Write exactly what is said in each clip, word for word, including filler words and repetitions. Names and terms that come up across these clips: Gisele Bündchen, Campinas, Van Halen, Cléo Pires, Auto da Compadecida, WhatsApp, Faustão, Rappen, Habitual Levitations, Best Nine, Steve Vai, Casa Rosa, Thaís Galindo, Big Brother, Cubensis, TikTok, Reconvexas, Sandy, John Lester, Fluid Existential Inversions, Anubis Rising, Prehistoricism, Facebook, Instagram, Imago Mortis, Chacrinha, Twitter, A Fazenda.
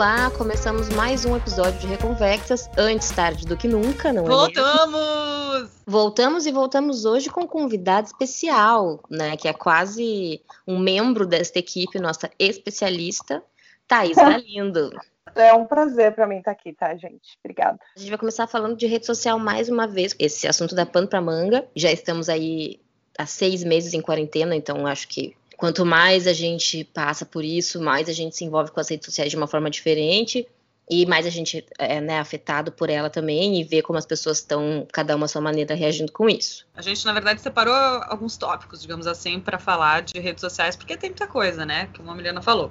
Olá, começamos mais um episódio de Reconvexas, antes tarde do que nunca, não é? Voltamos! Voltamos e voltamos hoje com um convidado especial, né, que é quase um membro desta equipe, nossa especialista, Thaís Galindo. É um prazer pra mim estar aqui, tá, gente? Obrigada. A gente vai começar falando de rede social mais uma vez. Esse assunto da pano pra manga. Já estamos aí há seis meses em quarentena, então acho que quanto mais a gente passa por isso, mais a gente se envolve com as redes sociais de uma forma diferente e mais a gente é, né, afetado por ela também e vê como as pessoas estão, cada uma à sua maneira, reagindo com isso. A gente, na verdade, separou alguns tópicos, digamos assim, pra falar de redes sociais, porque tem muita coisa, né? Como a Milena falou.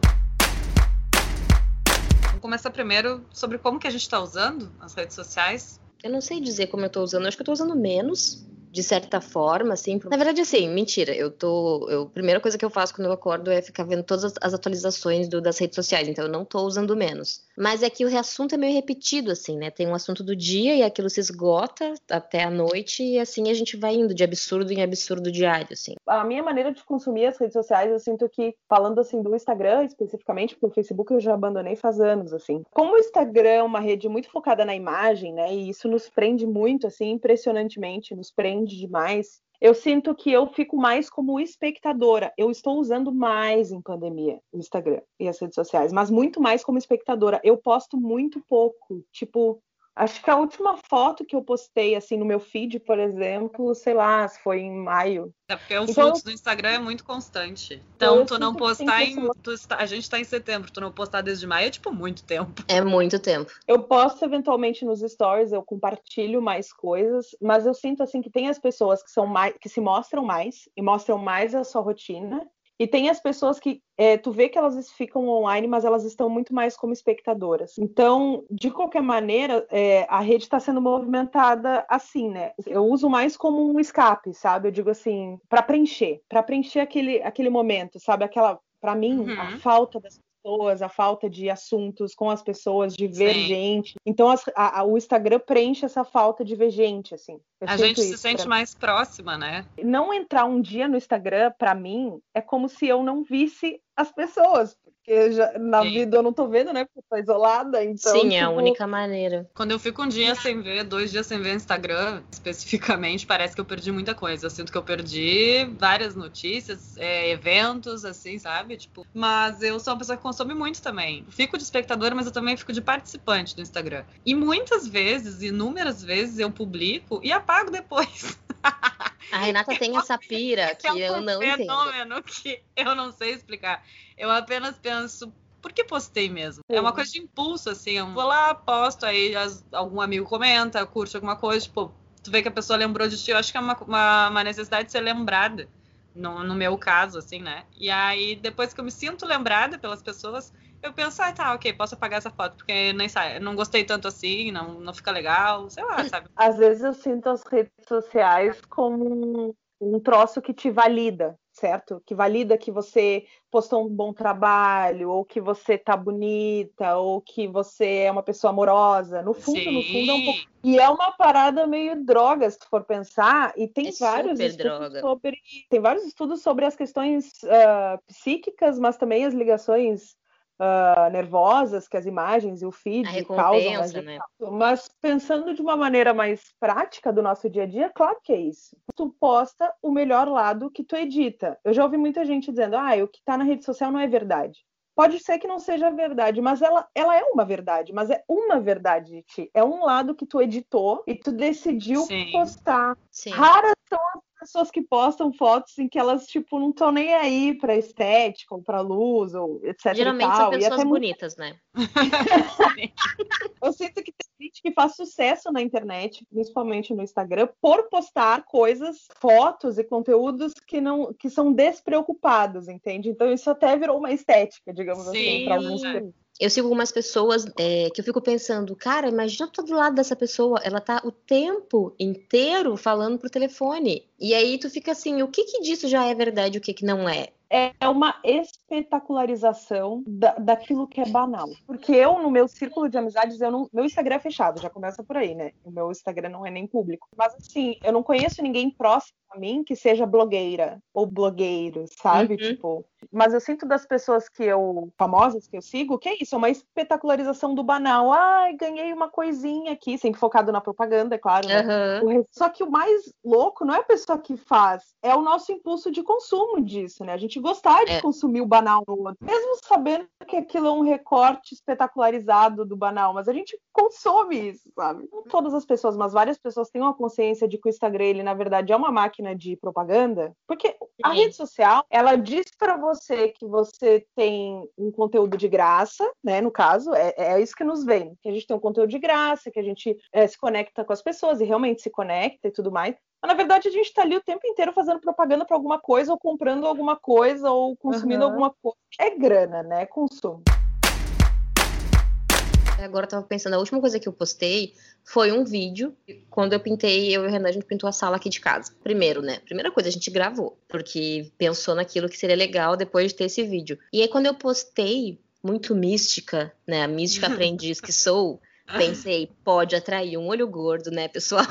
Começar primeiro sobre como que a gente está usando as redes sociais. Eu não sei dizer como eu estou usando, eu acho que eu estou usando menos, de certa forma, assim. Na verdade, assim, mentira, eu tô... Eu, a primeira coisa que eu faço quando eu acordo é ficar vendo todas as, as atualizações do, das redes sociais, então eu não estou usando menos. Mas é que o assunto é meio repetido, assim, né? Tem um assunto do dia e aquilo se esgota até a noite e, assim, a gente vai indo de absurdo em absurdo diário, assim. A minha maneira de consumir as redes sociais, eu sinto que, falando, assim, do Instagram, especificamente, porque o Facebook eu já abandonei faz anos, assim. Como o Instagram é uma rede muito focada na imagem, né? E isso nos prende muito, assim, impressionantemente, nos prende demais, eu sinto que eu fico mais como espectadora. Eu estou usando mais em pandemia o Instagram e as redes sociais, mas muito mais como espectadora. Eu posto muito pouco, tipo, acho que a última foto que eu postei, assim, no meu feed, por exemplo, sei lá, foi em maio. É porque o então, fluxo do Instagram é muito constante. Então, tu não postar em... Tu, a gente tá em setembro, tu não postar desde maio é, tipo, muito tempo. É muito tempo. Eu posto, eventualmente, nos stories, eu compartilho mais coisas, mas eu sinto, assim, que tem as pessoas que, são mais, que se mostram mais e mostram mais a sua rotina. E tem as pessoas que é, tu vê que elas ficam online, mas elas estão muito mais como espectadoras. Então, de qualquer maneira, é, a rede está sendo movimentada assim, né? Eu uso mais como um escape, sabe? Eu digo assim, para preencher. Para preencher aquele, aquele momento, sabe? Aquela, para mim, uhum. a falta das pessoas, a falta de assuntos com as pessoas, de ver Sim. gente. Então, as, a, a, o Instagram preenche essa falta de ver gente, assim. Eu a gente se sente mais próxima, né? Não entrar um dia no Instagram, pra mim, é como se eu não visse as pessoas. Porque já, na Sim. vida eu não tô vendo, né? Porque eu tô isolada, então... Sim, tipo... é a única maneira. Quando eu fico um dia sem ver, dois dias sem ver Instagram, especificamente, parece que eu perdi muita coisa. Eu sinto que eu perdi várias notícias, é, eventos, assim, sabe? Tipo, mas eu sou uma pessoa que consome muito também. Fico de espectadora, mas eu também fico de participante do Instagram. E muitas vezes, inúmeras vezes, eu publico e apago depois. A Renata tem essa pira que eu não entendo. É um fenômeno que eu não sei explicar. Eu apenas penso, por que postei mesmo? É uma coisa de impulso, assim. Eu vou lá, posto, aí as, algum amigo comenta, curte alguma coisa. Tipo, tu vê que a pessoa lembrou de ti. Eu acho que é uma, uma, uma necessidade de ser lembrada. No, no meu caso, assim, né? E aí, depois que eu me sinto lembrada pelas pessoas... Eu penso, ah, tá, ok, posso apagar essa foto, porque nem sai, não gostei tanto assim, não, não fica legal, sei lá, sabe? Às vezes eu sinto as redes sociais como um, um troço que te valida, certo? Que valida que você postou um bom trabalho, ou que você tá bonita, ou que você é uma pessoa amorosa. No fundo, Sim. no fundo é um pouco... E é uma parada meio droga, se tu for pensar. E tem, é vários, estudos sobre... tem vários estudos sobre as questões uh, psíquicas, mas também as ligações... Uh, nervosas que as imagens e o feed causam, mas, né? Mas pensando de uma maneira mais prática do nosso dia a dia, claro que é isso. Tu posta o melhor lado que tu edita. Eu já ouvi muita gente dizendo, ah, o que tá na rede social não é verdade. Pode ser que não seja verdade, mas ela, ela é uma verdade, mas é uma verdade de ti. É um lado que tu editou e tu decidiu Sim. postar. Sim. Raras são as pessoas que postam fotos em que elas, tipo, não estão nem aí pra estética ou pra luz, ou etc. Geralmente são pessoas bonitas, muito... né? Eu sinto que tem gente que faz sucesso na internet, principalmente no Instagram, por postar coisas, fotos e conteúdos que, não, que são despreocupados, entende? Então isso até virou uma estética, digamos Sim. assim, pra alguns... Eu sigo algumas pessoas é, que eu fico pensando, cara, imagina tu do lado dessa pessoa, ela tá o tempo inteiro falando pro telefone. E aí tu fica assim, o que que disso já é verdade, o que que não é? É uma espetacularização da, daquilo que é banal. Porque eu, no meu círculo de amizades, eu não, meu Instagram é fechado, já começa por aí, né? O meu Instagram não é nem público. Mas, assim, eu não conheço ninguém próximo a mim que seja blogueira ou blogueiro, sabe? Uhum. Tipo, mas eu sinto das pessoas que eu, famosas que eu sigo, que é isso, é uma espetacularização do banal. Ai, ganhei uma coisinha aqui, sempre focado na propaganda, é claro, né? Uhum. Só que o mais louco não é a pessoa que faz, é o nosso impulso de consumo disso, né? A gente gostar de é. consumir o banal no outro, mesmo sabendo que aquilo é um recorte espetacularizado do banal, mas a gente consome isso, sabe? Não todas as pessoas, mas várias pessoas têm uma consciência de que o Instagram, ele, na verdade, é uma máquina de propaganda, porque a Sim. rede social, ela diz pra você que você tem um conteúdo de graça, né, no caso, é, é isso que nos vem, que a gente tem um conteúdo de graça, que a gente é, se conecta com as pessoas e realmente se conecta e tudo mais. Mas, na verdade, a gente está ali o tempo inteiro fazendo propaganda para alguma coisa, ou comprando alguma coisa, ou consumindo uhum. alguma coisa. É grana, né? É consumo. Agora eu tava pensando, a última coisa que eu postei foi um vídeo. Quando eu pintei, eu e o Renan, a gente pintou a sala aqui de casa. Primeiro, né? Primeira coisa, a gente gravou, porque pensou naquilo que seria legal depois de ter esse vídeo. E aí, quando eu postei, muito mística, né? A mística aprendiz que sou... Pensei, pode atrair um olho gordo, né, pessoal?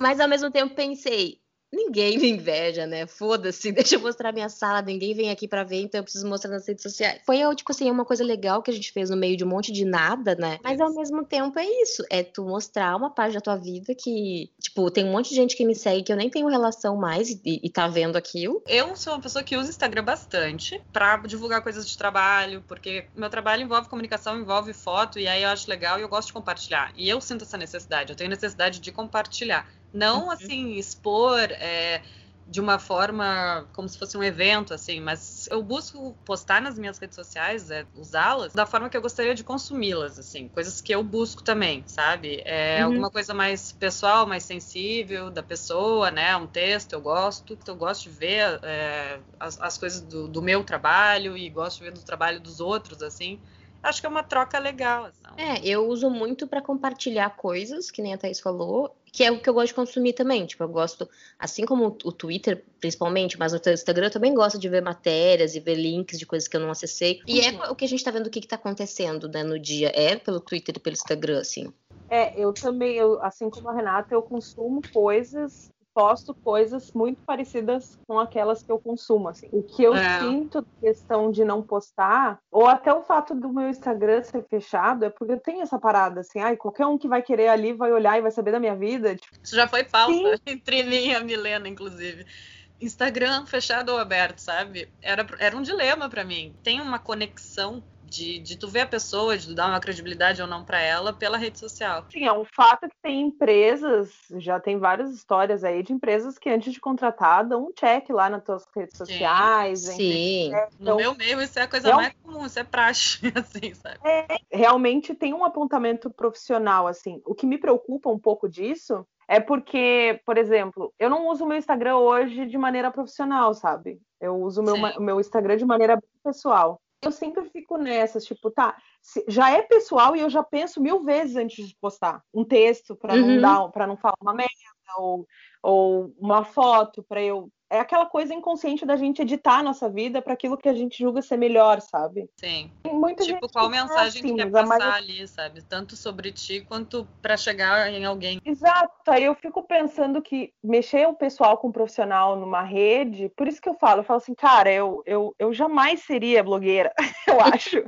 Mas, ao mesmo tempo, pensei, ninguém me inveja, né? Foda-se, deixa eu mostrar minha sala, ninguém vem aqui pra ver, então eu preciso mostrar nas redes sociais. Foi, tipo assim, uma coisa legal que a gente fez no meio de um monte de nada, né? Mas, ao mesmo tempo, é isso. É tu mostrar uma parte da tua vida que... Tipo, tem um monte de gente que me segue que eu nem tenho relação mais e, e tá vendo aquilo. Eu sou uma pessoa que usa Instagram bastante pra divulgar coisas de trabalho, porque meu trabalho envolve comunicação, envolve foto, e aí eu acho legal e eu gosto de compartilhar. E eu sinto essa necessidade, eu tenho necessidade de compartilhar. Não, uhum. assim, expor é, de uma forma como se fosse um evento, assim, mas eu busco postar nas minhas redes sociais, é, usá-las da forma que eu gostaria de consumi-las, assim, coisas que eu busco também, sabe? É, uhum. Alguma coisa mais pessoal, mais sensível da pessoa, né? Um texto, eu gosto, eu gosto de ver é, as, as coisas do, do meu trabalho e gosto de ver do trabalho dos outros, assim. Acho que é uma troca legal. Assim. É, eu uso muito para compartilhar coisas, que nem a Thaís falou, que é o que eu gosto de consumir também. Tipo, eu gosto, assim como o Twitter, principalmente, mas o Instagram, eu também gosto de ver matérias e ver links de coisas que eu não acessei. E é o que a gente tá vendo, o que que tá acontecendo, né, no dia. É pelo Twitter e pelo Instagram, assim. É, eu também, eu, assim como a Renata, eu consumo coisas... posto coisas muito parecidas com aquelas que eu consumo, assim. O que eu é. sinto da questão de não postar, ou até o fato do meu Instagram ser fechado, é porque eu tenho essa parada, assim, ai, qualquer um que vai querer ali, vai olhar e vai saber da minha vida. Tipo, isso já foi pauta entre mim e a Milena, inclusive. Instagram fechado ou aberto, sabe? Era, era um dilema pra mim. Tem uma conexão De, de tu ver a pessoa, de tu dar uma credibilidade ou não pra ela pela rede social. Sim, é um fato que tem empresas, já tem várias histórias aí de empresas que antes de contratar dão um check lá nas tuas redes sociais. Sim, sim. Né? Então, no meu meio isso é a coisa é um... mais comum, isso é praxe, assim, sabe? É, realmente tem um apontamento profissional, assim. O que me preocupa um pouco disso... É porque, por exemplo, eu não uso o meu Instagram hoje de maneira profissional, sabe? Eu uso o meu, meu Instagram de maneira pessoal. Eu sempre fico nessas, tipo, tá, já é pessoal e eu já penso mil vezes antes de postar um texto pra, uhum. não, dar, pra não falar uma merda ou, ou uma foto pra eu... É aquela coisa inconsciente da gente editar a nossa vida pra aquilo que a gente julga ser melhor, sabe? Sim. Tem muita tipo, gente qual mensagem assim, que quer passar maioria... ali, sabe? Tanto sobre ti quanto pra chegar em alguém. Exato. Aí eu fico pensando que mexer o pessoal com o profissional numa rede... Por isso que eu falo. Eu falo assim, cara, eu, eu, eu jamais seria blogueira, eu acho.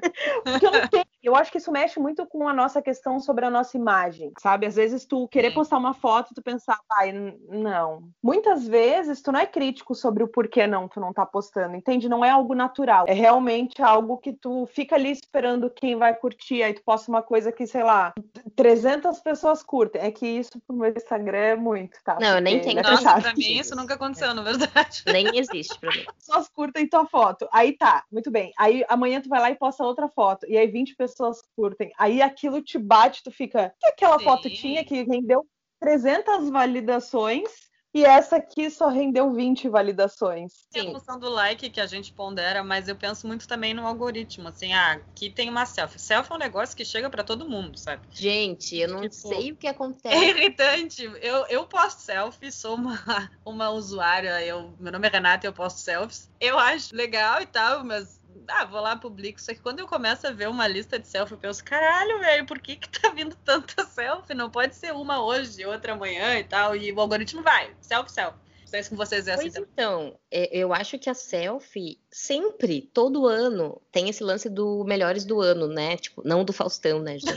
Porque eu não tenho. Eu acho que isso mexe muito com a nossa questão sobre a nossa imagem, sabe? Às vezes tu querer Sim. postar uma foto e tu pensar, ai, não. Muitas vezes tu não é crítico sobre o porquê não, tu não tá postando, entende? Não é algo natural, é realmente algo que tu fica ali esperando quem vai curtir, aí tu posta uma coisa que, sei lá, trezentas pessoas curtem, é que isso pro meu Instagram é muito, tá? Não, eu nem tenho. É Nossa, fechado. Pra mim isso nunca aconteceu, é. na verdade. Nem existe pra mim. Pessoas curtem tua foto, aí tá, muito bem, aí amanhã tu vai lá e posta outra foto, e aí vinte pessoas curtem, aí aquilo te bate, tu fica, que aquela Sim. foto tinha que rendeu trezentas validações, E essa aqui só rendeu vinte validações. Tem a função do like que a gente pondera, mas eu penso muito também no algoritmo. Assim, ah, aqui tem uma selfie. Selfie é um negócio que chega pra todo mundo, sabe? Gente, eu não tipo, sei o que acontece. É irritante. Eu, eu posto selfie, sou uma, uma usuária. Eu, meu nome é Renata e eu posto selfies. Eu acho legal e tal, mas... Ah, vou lá, publico. Só que quando eu começo a ver uma lista de selfie, eu penso, caralho, velho, por que que tá vindo tanta selfie? Não pode ser uma hoje, outra amanhã e tal. E o algoritmo vai, selfie, selfie. Não sei se com vocês é assim. Pois então, eu acho que a selfie sempre, todo ano, tem esse lance do melhores do ano, né? Tipo, não do Faustão, né, gente?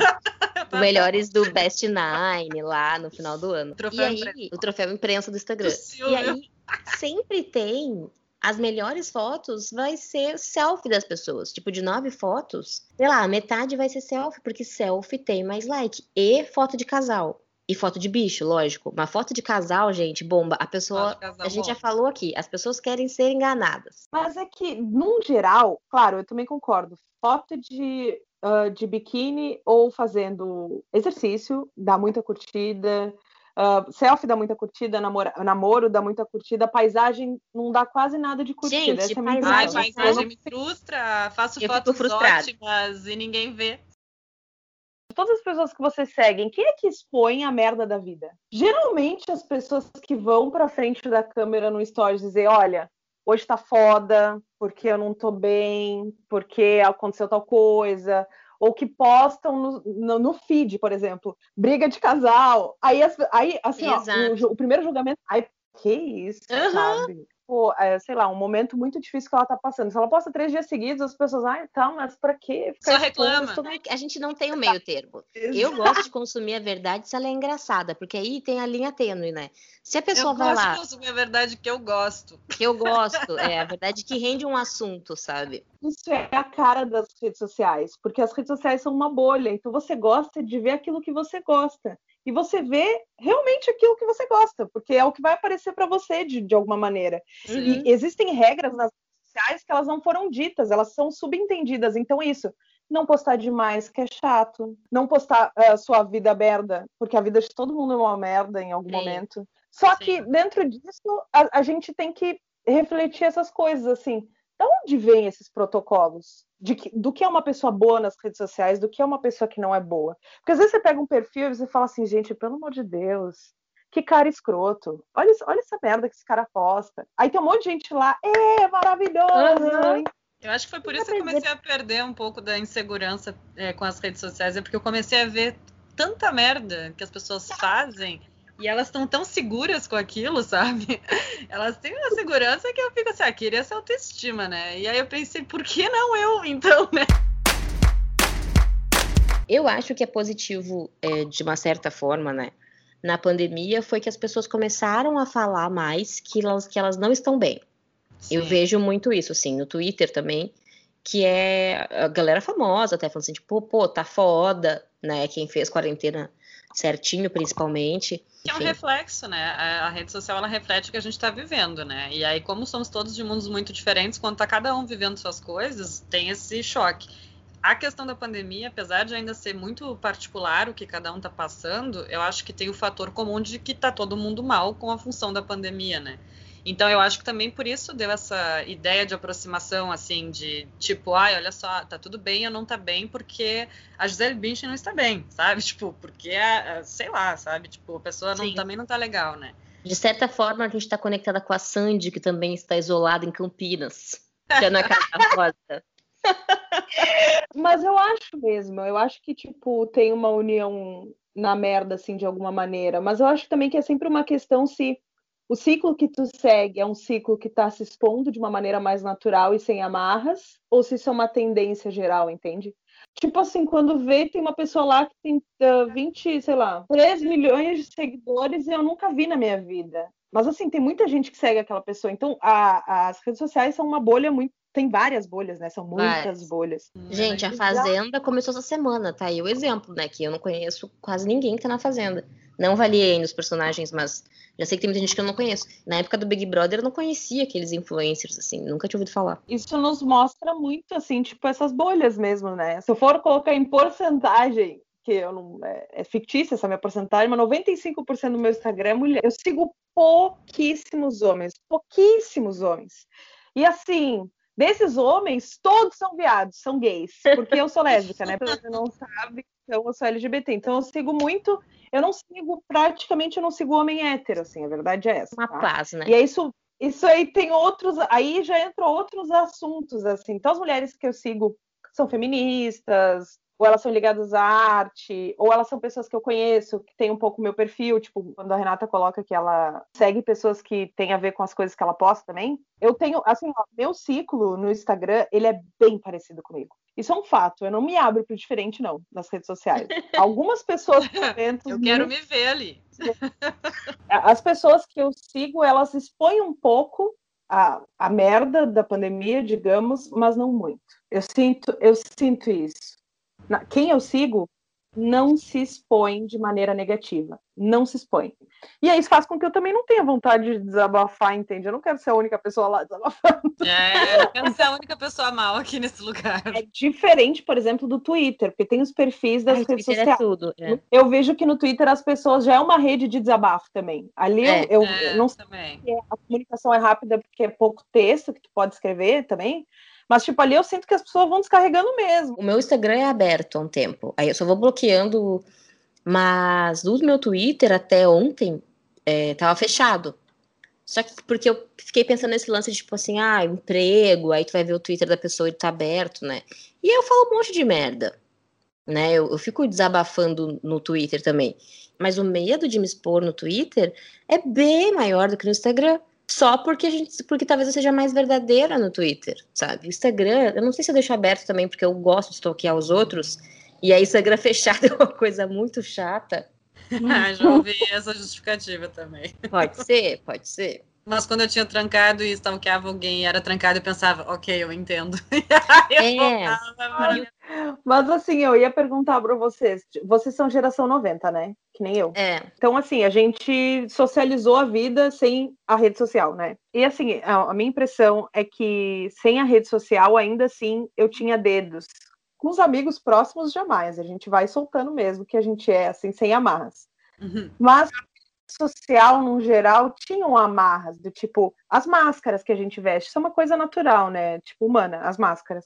O melhores do Best Nine lá no final do ano. Troféu e aí, imprensa. O troféu imprensa do Instagram. Do e aí, sempre tem... As melhores fotos vai ser selfie das pessoas. Tipo, de nove fotos, sei lá, metade vai ser selfie, porque selfie tem mais like. E foto de casal. E foto de bicho, lógico. Mas foto de casal, gente, bomba. A pessoa... A gente já falou aqui. As pessoas querem ser enganadas. Mas é que, num geral... Claro, eu também concordo. Foto de, uh, de biquíni ou fazendo exercício, dá muita curtida... Uh, selfie dá muita curtida, namoro, namoro dá muita curtida, paisagem não dá quase nada de curtida. Gente, essa é paisagem, ai, paisagem me frustra, faço eu fotos ótimas e ninguém vê. Todas as pessoas que vocês seguem, quem é que expõe a merda da vida? Geralmente as pessoas que vão pra frente da câmera no stories dizer, olha, hoje tá foda, porque eu não tô bem, porque aconteceu tal coisa... ou que postam no, no, no feed, por exemplo, briga de casal, aí, as, aí assim, ó, o, o primeiro julgamento, ai, que isso, uhum. Sabe? Pô, é, sei lá, um momento muito difícil que ela tá passando, se ela posta três dias seguidos, as pessoas, ai, tá, mas pra quê? Ficar só reclama. Tô... A gente não tem o meio termo. Exato. Eu gosto de consumir a verdade se ela é engraçada, porque aí tem a linha tênue, né? Se a pessoa eu vai lá... Eu gosto de consumir a verdade que eu gosto. Que eu gosto, é, a verdade que rende um assunto, sabe? Isso é a cara das redes sociais, porque as redes sociais são uma bolha, então você gosta de ver aquilo que você gosta, e você vê realmente aquilo que você gosta, porque é o que vai aparecer para você de, de alguma maneira. Sim. E existem regras nas redes sociais que elas não foram ditas, elas são subentendidas, então isso... Não postar demais, que é chato. Não postar a uh, sua vida merda, porque a vida de todo mundo é uma merda em algum Sim. momento. Só Sim. que dentro disso, a, a gente tem que refletir essas coisas, assim. De onde vêm esses protocolos? De que, do que é uma pessoa boa nas redes sociais, do que é uma pessoa que não é boa? Porque às vezes você pega um perfil e você fala assim, gente, pelo amor de Deus... Que cara escroto. Olha, olha essa merda que esse cara posta. Aí tem um monte de gente lá. É, maravilhoso! Uhum. Eu acho que foi por isso que eu comecei a perder um pouco da insegurança é, com as redes sociais. É porque eu comecei a ver tanta merda que as pessoas fazem e elas estão tão seguras com aquilo, sabe? Elas têm uma segurança que eu fico assim, ah, queria essa autoestima, né? E aí eu pensei, por que não eu, então, né? Eu acho que é positivo, é, de uma certa forma, né? Na pandemia foi que as pessoas começaram a falar mais que elas, que elas não estão bem. Sim. Eu vejo muito isso, assim, no Twitter também, que é a galera famosa até falando assim, tipo, pô, tá foda, né? Quem fez quarentena certinho, principalmente. É um Enfim. reflexo, né? A, a rede social, ela reflete o que a gente tá vivendo, né? E aí, como somos todos de mundos muito diferentes, quando tá cada um vivendo suas coisas, tem esse choque. A questão da pandemia, apesar de ainda ser muito particular o que cada um tá passando, eu acho que tem o fator comum de que tá todo mundo mal com a função da pandemia, né? Então, eu acho que também por isso deu essa ideia de aproximação, assim, de tipo, ai, olha só, tá tudo bem ou não tá bem porque a Gisele Bündchen não está bem, sabe? Tipo, porque, sei lá, sabe? Tipo, a pessoa não, também não tá legal, né? De certa forma, a gente tá conectada com a Sandy, que também está isolada em Campinas, que é na Casa Rosa. Mas eu acho mesmo, eu acho que, tipo, tem uma união na merda, assim, de alguma maneira. Mas eu acho também que é sempre uma questão se... O ciclo que tu segue é um ciclo que está se expondo de uma maneira mais natural e sem amarras? Ou se isso é uma tendência geral, entende? Tipo assim, quando vê, tem uma pessoa lá que tem uh, vinte, sei lá, três milhões de seguidores e eu nunca vi na minha vida. Mas assim, tem muita gente que segue aquela pessoa. Então, a, as redes sociais são uma bolha muito... Tem várias bolhas, né? São muitas várias. bolhas. Gente, a Fazenda começou essa semana, tá aí o exemplo, né? Que eu não conheço quase ninguém que tá na Fazenda. Não avaliei ainda os personagens, mas já sei que tem muita gente que eu não conheço. Na época do Big Brother, eu não conhecia aqueles influencers, assim. Nunca tinha ouvido falar. Isso nos mostra muito, assim, tipo, essas bolhas mesmo, né? Se eu for colocar em porcentagem que eu não, é, é fictícia essa minha porcentagem, mas noventa e cinco por cento do meu Instagram é mulher. Eu sigo pouquíssimos homens, pouquíssimos homens. E assim, desses homens, todos são viados, são gays, porque eu sou lésbica, né? Pra quem não sabe, então eu sou L G B T, então eu sigo muito, eu não sigo, praticamente eu não sigo homem hétero, assim, a verdade é essa. Uma tá? paz, né? E é isso... Isso aí tem outros, aí já entram outros assuntos, assim. Então, as mulheres que eu sigo são feministas, ou elas são ligadas à arte, ou elas são pessoas que eu conheço, que tem um pouco o meu perfil, tipo, quando a Renata coloca que ela segue pessoas que tem a ver com as coisas que ela posta também. Eu tenho, assim, ó, meu ciclo no Instagram, ele é bem parecido comigo. Isso é um fato, eu não me abro pro diferente, não, nas redes sociais. Algumas pessoas... eu quero me ver ali. As pessoas que eu sigo, elas expõem um pouco a, a merda da pandemia, digamos, mas não muito. Eu sinto, eu sinto isso. Na, quem eu sigo não se expõe de maneira negativa. Não se expõe. E aí isso faz com que eu também não tenha vontade de desabafar, entende? Eu não quero ser a única pessoa lá desabafando. É, eu quero ser a única pessoa mal aqui nesse lugar. É diferente, por exemplo, do Twitter, porque tem os perfis das Ai, redes Twitter sociais. É tudo, é. Eu vejo que no Twitter as pessoas já é uma rede de desabafo também. Ali é, eu, eu, é, eu não sei se a comunicação é rápida porque é pouco texto que tu pode escrever também. Mas, tipo, ali eu sinto que as pessoas vão descarregando mesmo. O meu Instagram é aberto há um tempo. Aí eu só vou bloqueando. Mas o meu Twitter, até ontem, é, tava fechado. Só que porque eu fiquei pensando nesse lance de, tipo assim, ah, emprego. Aí tu vai ver o Twitter da pessoa e tá aberto, né? E aí eu falo um monte de merda, né? Eu, eu fico desabafando no Twitter também. Mas o medo de me expor no Twitter é bem maior do que no Instagram. Só porque a gente, porque talvez eu seja mais verdadeira no Twitter, sabe? Instagram, eu não sei se eu deixo aberto também, porque eu gosto de stalkear os outros, e aí Instagram fechado é uma coisa muito chata. Ah, já ouvi essa justificativa também. Pode ser, pode ser. Mas quando eu tinha trancado e stalkeava alguém e era trancado, eu pensava, ok, eu entendo. eu é. Mas assim, eu ia perguntar para vocês, vocês são geração noventa, né? Que nem eu. É. Então assim, a gente socializou a vida sem a rede social, né? E assim, a minha impressão é que sem a rede social, ainda assim, eu tinha dedos. Com os amigos próximos, jamais. A gente vai soltando mesmo que a gente é, assim, sem amarras. Uhum. Mas... social, no geral, tinham amarras do tipo, as máscaras que a gente veste, isso é uma coisa natural, né? Tipo, humana, as máscaras.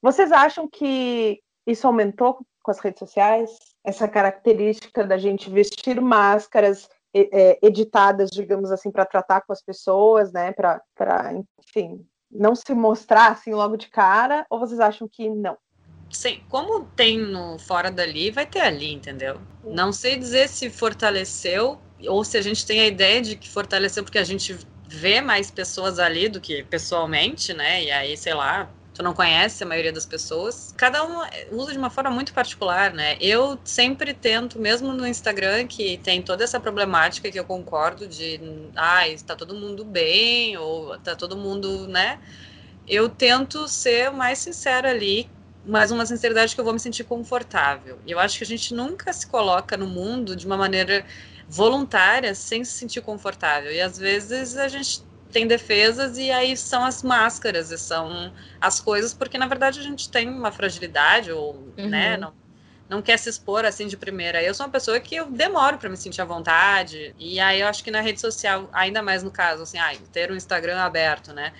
Vocês acham que isso aumentou com as redes sociais? Essa característica da gente vestir máscaras é, editadas, digamos assim, para tratar com as pessoas, né? Para, enfim, não se mostrar assim logo de cara? Ou vocês acham que não? Sim, como tem no fora dali, vai ter ali, entendeu? Não sei dizer se fortaleceu ou se a gente tem a ideia de que fortaleceu porque a gente vê mais pessoas ali do que pessoalmente, né? E aí, sei lá, tu não conhece a maioria das pessoas. Cada um usa de uma forma muito particular, né? Eu sempre tento, mesmo no Instagram, que tem toda essa problemática que eu concordo de, ah, está todo mundo bem, ou está todo mundo, né? Eu tento ser mais sincera ali, mas uma sinceridade que eu vou me sentir confortável. E eu acho que a gente nunca se coloca no mundo de uma maneira... voluntária, sem se sentir confortável. E às vezes a gente tem defesas e aí são as máscaras e são as coisas, porque na verdade a gente tem uma fragilidade ou, uhum. né, não, não quer se expor assim de primeira. Eu sou uma pessoa que eu demoro para me sentir à vontade e aí eu acho que na rede social, ainda mais no caso, assim, ah, ter um Instagram aberto, né,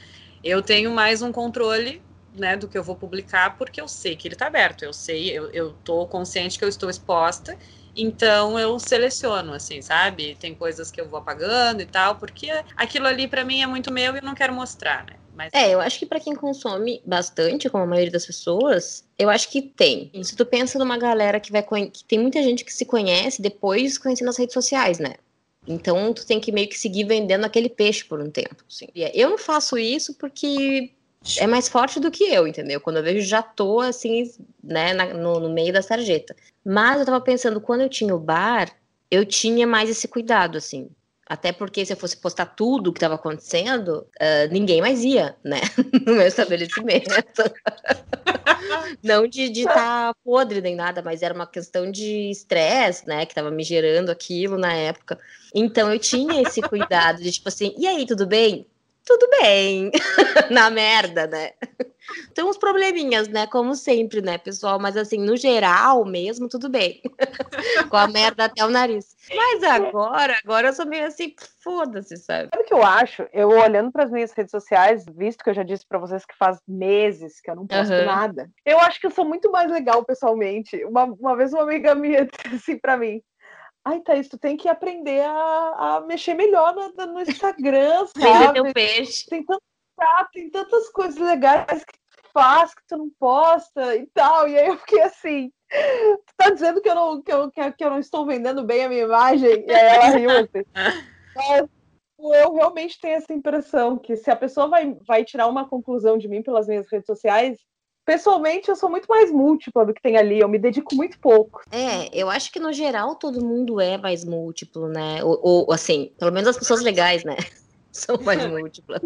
eu tenho mais um controle, né, do que eu vou publicar, porque eu sei que ele tá aberto, eu sei, eu, eu tô consciente que eu estou exposta. Então, eu seleciono, assim, sabe? Tem coisas que eu vou apagando e tal, porque aquilo ali, pra mim, é muito meu e eu não quero mostrar, né? Mas... é, eu acho que pra quem consome bastante, como a maioria das pessoas, eu acho que tem. Se tu pensa numa galera que vai... Conhe... que tem muita gente que se conhece depois conhecendo as redes sociais, né? Então, tu tem que meio que seguir vendendo aquele peixe por um tempo, assim. Eu não faço isso porque... é mais forte do que eu, entendeu? Quando eu vejo, já tô, assim, né, na, no, no meio da sarjeta. Mas eu tava pensando, quando eu tinha o bar, eu tinha mais esse cuidado, assim. Até porque se eu fosse postar tudo o que tava acontecendo, uh, ninguém mais ia, né? No meu estabelecimento. Não de estar tá podre nem nada, mas era uma questão de estresse, né? Que tava me gerando aquilo na época. Então eu tinha esse cuidado de, tipo assim, e aí, tudo bem? tudo bem, na merda, né? Tem uns probleminhas, né? Como sempre, né, pessoal? Mas assim, no geral mesmo, tudo bem. Com a merda até o nariz. Mas agora, agora eu sou meio assim, foda-se, sabe? Sabe o que eu acho? Eu olhando para as minhas redes sociais, visto que eu já disse para vocês que faz meses que eu não posto uhum. nada, eu acho que eu sou muito mais legal pessoalmente. Uma, uma vez uma amiga minha disse assim para mim: ai, Thaís, tu tem que aprender a, a mexer melhor no, no Instagram, sabe? Tem, peixe. Tem, tanto, tem tantas coisas legais que tu faz, que tu não posta e tal. E aí eu fiquei assim, tu tá dizendo que eu não, que eu, que eu não estou vendendo bem a minha imagem? E aí ela riu assim. Mas eu realmente tenho essa impressão que se a pessoa vai, vai tirar uma conclusão de mim pelas minhas redes sociais, pessoalmente, eu sou muito mais múltipla do que tem ali, eu me dedico muito pouco. É, eu acho que no geral todo mundo é mais múltiplo, né? Ou, ou assim, pelo menos as pessoas legais, né? São mais múltiplas.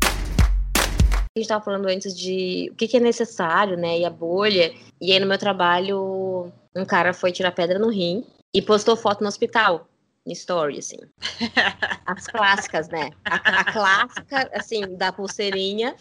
A gente estava falando antes de o que, que é necessário, né? E a bolha. E aí no meu trabalho, um cara foi tirar pedra no rim e postou foto no hospital. Story, assim. As clássicas, né? A, a clássica, assim, da pulseirinha.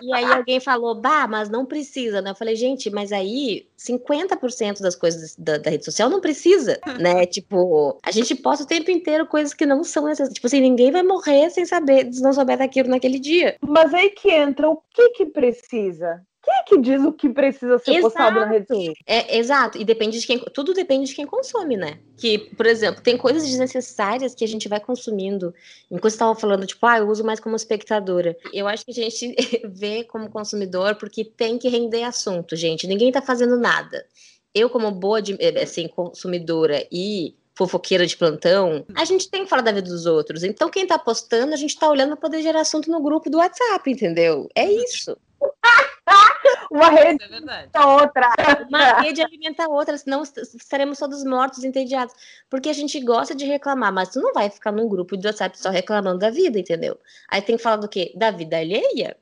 E aí alguém falou, bah, mas não precisa, né? Eu falei, gente, mas aí cinquenta por cento das coisas da, da rede social não precisa, né? Tipo, a gente posta o tempo inteiro coisas que não são necessárias. Tipo assim, ninguém vai morrer sem saber, se não souber daquilo naquele dia. Mas aí que entra o que que precisa? Quem é que diz o que precisa ser exato. Postado na rede social? É, exato, e depende de quem. Tudo depende de quem consome, né? Que, por exemplo, tem coisas desnecessárias que a gente vai consumindo. Enquanto você estava falando, tipo, ah, eu uso mais como espectadora. Eu acho que a gente vê como consumidor porque tem que render assunto, gente. Ninguém tá fazendo nada. Eu, como boa de, assim, consumidora e fofoqueira de plantão, a gente tem que falar da vida dos outros. Então, quem tá postando, a gente tá olhando pra poder gerar assunto no grupo do WhatsApp, entendeu? É isso. Uma rede alimenta outra. Uma rede alimenta a outra, senão estaremos todos mortos, entediados. Porque a gente gosta de reclamar, mas tu não vai ficar num grupo de WhatsApp só reclamando da vida, entendeu? Aí tem que falar do quê? Da vida alheia?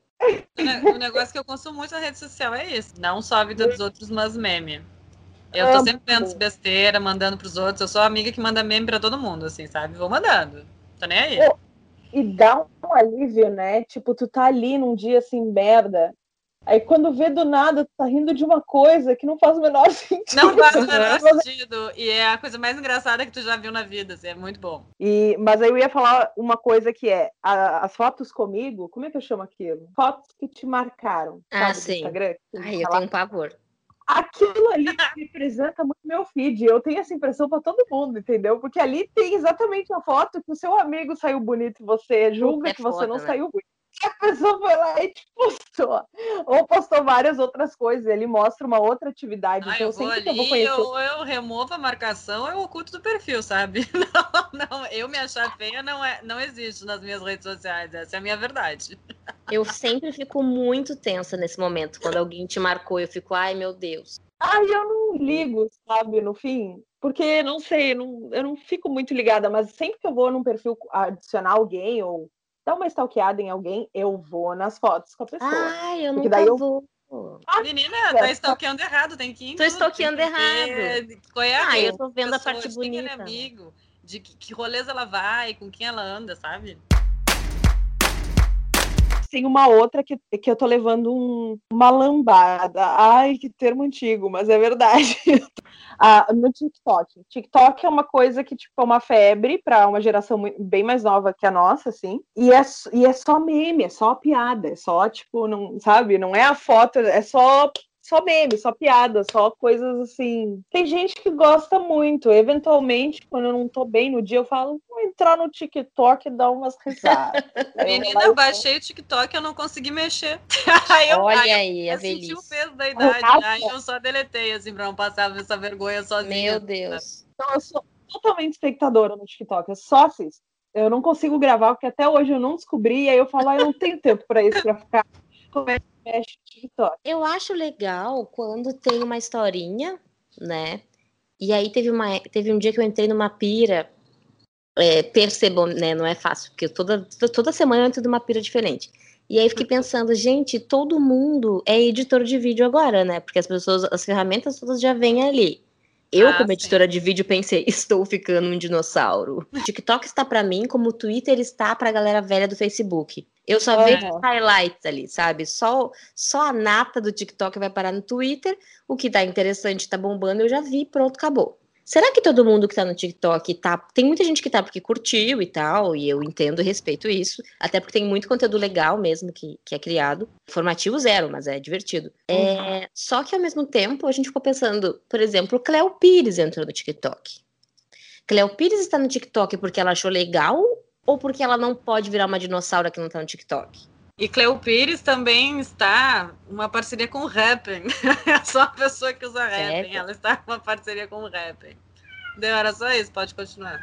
O negócio que eu consumo muito na rede social é isso. Não só a vida dos outros, mas meme. Eu tô sempre vendo besteira, mandando pros outros. Eu sou a amiga que manda meme pra todo mundo, assim, sabe? Vou mandando. Tô nem aí. E dá um alívio, né? Tipo, tu tá ali num dia assim, merda. Aí quando vê do nada, tu tá rindo de uma coisa que não faz o menor sentido. Não faz o menor sentido. E é a coisa mais engraçada que tu já viu na vida, assim, é muito bom. E, mas aí eu ia falar uma coisa que é, a, as fotos comigo, como é que eu chamo aquilo? Fotos que te marcaram, sabe, ah, sim. Do Instagram. Ai, eu tenho um pavor. Aquilo ali representa muito meu feed. Eu tenho essa impressão pra todo mundo, entendeu? Porque ali tem exatamente a foto que o seu amigo saiu bonito e você julga é que foda, você não né? saiu bonito. A pessoa foi lá e te postou. Ou postou várias outras coisas. Ele mostra uma outra atividade. Ah, então eu vou ali, eu, vou eu, eu removo a marcação, eu oculto do perfil, sabe? Não, não, eu me achar feia não, é, não existe nas minhas redes sociais. Essa é a minha verdade. Eu sempre fico muito tensa nesse momento. Quando alguém te marcou, eu fico, ai, meu Deus. Ai, eu não ligo, sabe, no fim. Porque, não sei, não, eu não fico muito ligada. Mas sempre que eu vou num perfil adicionar alguém ou dá uma stalkeada em alguém, eu vou nas fotos com a pessoa. Ai, eu nunca daí eu vou. Ah, menina, tá é, stalkeando errado, tem que ir. Tô stalkeando errado. Qual é a ah, eu tô vendo pessoa, a parte de bonita. Quem é amigo, de que, que rolês ela vai, com quem ela anda, sabe? Tem uma outra que, que eu tô levando um, uma lambada. Ai, que termo antigo, mas é verdade. Ah, no TikTok. TikTok é uma coisa que, tipo, é uma febre pra uma geração muito, bem mais nova que a nossa, assim. E é, e é só meme, é só piada, é só, tipo, não, sabe? Não é a foto, é só... Só meme, só piada, só coisas assim. Tem gente que gosta muito. Eventualmente, quando eu não tô bem no dia, eu falo, vou entrar no TikTok e dar umas risadas. Menina, eu baixei o TikTok e eu não consegui mexer. Aí eu, olha aí, eu, eu a senti o peso da idade. Aí eu só deletei, assim, pra não passar essa vergonha sozinha. Meu Deus. Então, eu sou totalmente espectadora no TikTok. Eu só assisto. Eu não consigo gravar, porque até hoje eu não descobri. E aí eu falo, ah, eu não tenho tempo pra isso, pra ficar... Eu acho legal quando tem uma historinha, né? E aí teve, uma, teve um dia que eu entrei numa pira, é, percebam, né? Não é fácil, porque toda, toda semana eu entro numa pira diferente. E aí fiquei pensando, gente, todo mundo é editor de vídeo agora, né? Porque as pessoas, as ferramentas todas já vêm ali. Eu, ah, como editora sim. de vídeo, pensei, estou ficando um dinossauro. O TikTok está pra mim como o Twitter está pra galera velha do Facebook. Eu só oh, vejo é. os highlights ali, sabe? Só, só a nata do TikTok vai parar no Twitter. O que tá interessante, tá bombando, eu já vi, pronto, acabou. Será que todo mundo que tá no TikTok tá... Tem muita gente que tá porque curtiu e tal, e eu entendo e respeito isso. Até porque tem muito conteúdo legal mesmo que, que é criado. Formativo zero, mas é divertido. Uhum. É... Só que ao mesmo tempo a gente ficou pensando, por exemplo, Cléo Pires entrou no TikTok. Cléo Pires está no TikTok porque ela achou legal ou porque ela não pode virar uma dinossauro que não tá no TikTok? E Cléo Pires também está uma parceria com o Rappen. É só a pessoa que usa Rappen. Ela está com uma parceria com o Rappen. Deu, era só isso, pode continuar.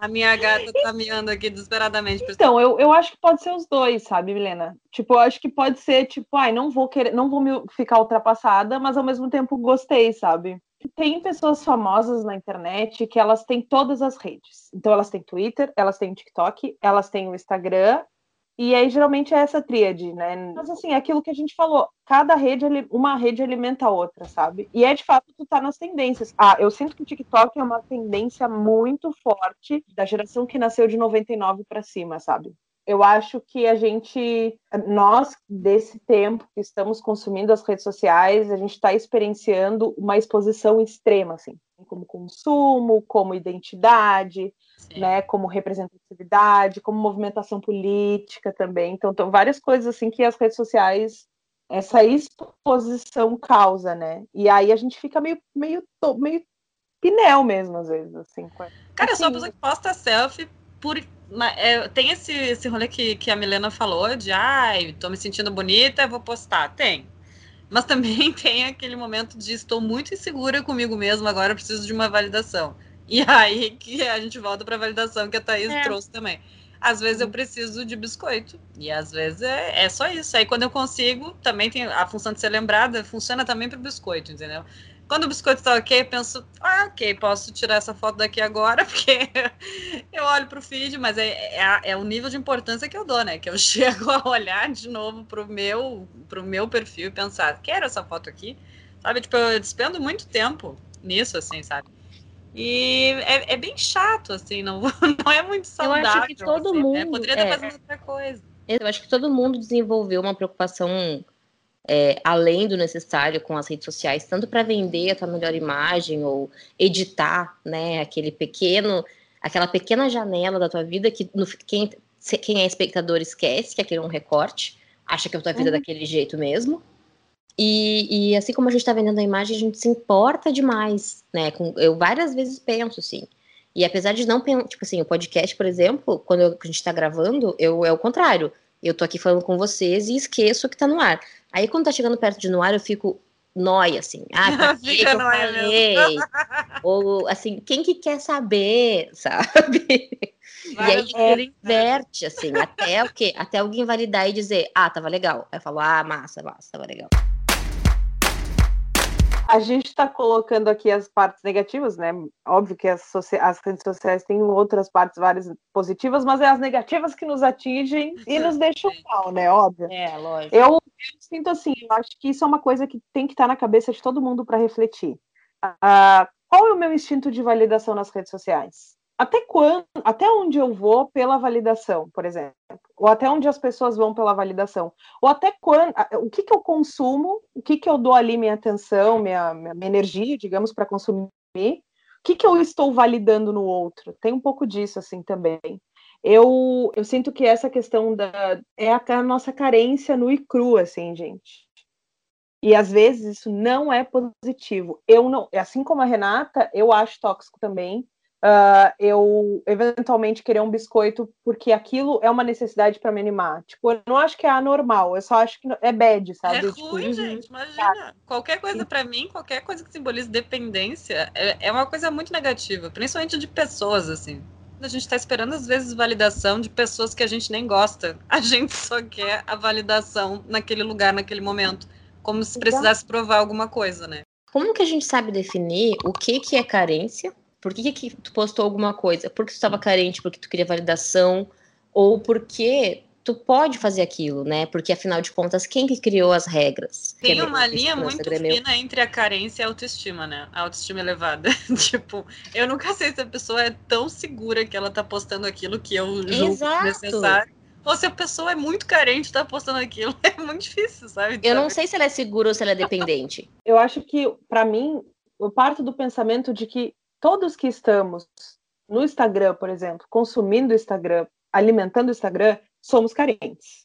A minha gata tá miando aqui desesperadamente. Então, eu, eu acho que pode ser os dois, sabe, Milena? Tipo, eu acho que pode ser, tipo, ai, não vou querer, não vou me ficar ultrapassada, mas ao mesmo tempo gostei, sabe? Tem pessoas famosas na internet que elas têm todas as redes. Então, elas têm Twitter, elas têm TikTok, elas têm o Instagram. E aí, geralmente, é essa tríade, né? Mas, assim, é aquilo que a gente falou. Cada rede, uma rede alimenta a outra, sabe? E é, de fato, tu tá nas tendências. Ah, eu sinto que o TikTok é uma tendência muito forte da geração que nasceu de noventa e nove pra cima, sabe? Eu acho que a gente, nós, desse tempo que estamos consumindo as redes sociais, a gente tá experienciando uma exposição extrema, assim. Como consumo, como identidade... Né, como representatividade, como movimentação política também. Então, tem várias coisas assim que as redes sociais, essa exposição causa, né? E aí a gente fica meio, meio, meio pneu mesmo, às vezes. Assim, cara, assim, eu sou uma pessoa que posta selfie por... É, tem esse, esse rolê que, que a Milena falou de ai, ah, tô me sentindo bonita, vou postar. Tem. Mas também tem aquele momento de estou muito insegura comigo mesma, agora preciso de uma validação. E aí que a gente volta para a validação que a Thaís é. trouxe também. Às vezes eu preciso de biscoito. E às vezes é, é só isso. Aí quando eu consigo, também tem a função de ser lembrada, funciona também para o biscoito, entendeu? Quando o biscoito está ok, eu penso, ah, ok, posso tirar essa foto daqui agora, porque eu olho para o feed, mas é, é, é o nível de importância que eu dou, né? Que eu chego a olhar de novo para o meu, pro meu perfil e pensar, quero essa foto aqui, sabe? Tipo, eu despendo muito tempo nisso, assim, sabe? E é, é bem chato, assim, não, não é muito saudável. Eu acho que todo você, mundo... Né? Poderia estar é, fazendo outra coisa. Eu acho que todo mundo desenvolveu uma preocupação é, além do necessário com as redes sociais, tanto para vender a tua melhor imagem ou editar, né, aquele pequeno, aquela pequena janela da tua vida que no, quem, quem é espectador esquece, que aquele é um recorte, acha que a tua vida uhum. é daquele jeito mesmo. E, e assim como a gente está vendendo a imagem, a gente se importa demais, né? Com, eu várias vezes penso, assim. E apesar de não pensar, tipo assim, o podcast, por exemplo, quando eu, a gente está gravando, eu, é o contrário. Eu tô aqui falando com vocês e esqueço que tá no ar. Aí quando tá chegando perto de no ar, eu fico nóia, assim. Ah, tá aqui que eu falei. Ou, assim, quem que quer saber, sabe? Várias e aí ele inverte, assim, até o quê? Até alguém validar e dizer, ah, tava legal. Aí eu falo, ah, massa, massa, tava legal. A gente está colocando aqui as partes negativas, né? Óbvio que as, socia- as redes sociais têm outras partes, várias positivas, mas é as negativas que nos atingem e nos deixam mal, né? Óbvio. É, lógico. Eu, eu sinto assim, eu acho que isso é uma coisa que tem que estar tá na cabeça de todo mundo para refletir. Uh, qual é o meu instinto de validação nas redes sociais? Até quando, até onde eu vou pela validação, por exemplo? Ou até onde as pessoas vão pela validação? Ou até quando, o que que eu consumo, o que que eu dou ali minha atenção, minha, minha energia, digamos, para consumir? O que que eu estou validando no outro? Tem um pouco disso, assim, também. Eu, eu sinto que essa questão da, é a nossa carência nua e crua, assim, gente. E, às vezes, isso não é positivo. Eu não, assim como a Renata, eu acho tóxico também. Uh, eu eventualmente querer um biscoito porque aquilo é uma necessidade pra me animar. Tipo, eu não acho que é anormal, eu só acho que é bad, sabe? É tipo, ruim, uhum. gente, imagina. Tá. Qualquer coisa Sim. pra mim, qualquer coisa que simbolize dependência é, é uma coisa muito negativa, principalmente de pessoas, assim. A gente tá esperando, às vezes, validação de pessoas que a gente nem gosta. A gente só quer a validação naquele lugar, naquele momento. Como se precisasse provar alguma coisa, né? Como que a gente sabe definir o que que é carência? Por que que tu postou alguma coisa? Porque tu estava carente, porque tu queria validação, ou porque tu pode fazer aquilo, né? Porque, afinal de contas, quem que criou as regras? Tem uma linha muito fina entre a carência e a autoestima, né? A autoestima elevada. Tipo, eu nunca sei se a pessoa é tão segura que ela tá postando aquilo que eu julgo necessário. Ou se a pessoa é muito carente e tá postando aquilo. É muito difícil, sabe? Eu não sei se ela é segura ou se ela é dependente. Eu acho que, pra mim, eu parto do pensamento de que todos que estamos no Instagram, por exemplo, consumindo o Instagram, alimentando o Instagram, somos carentes.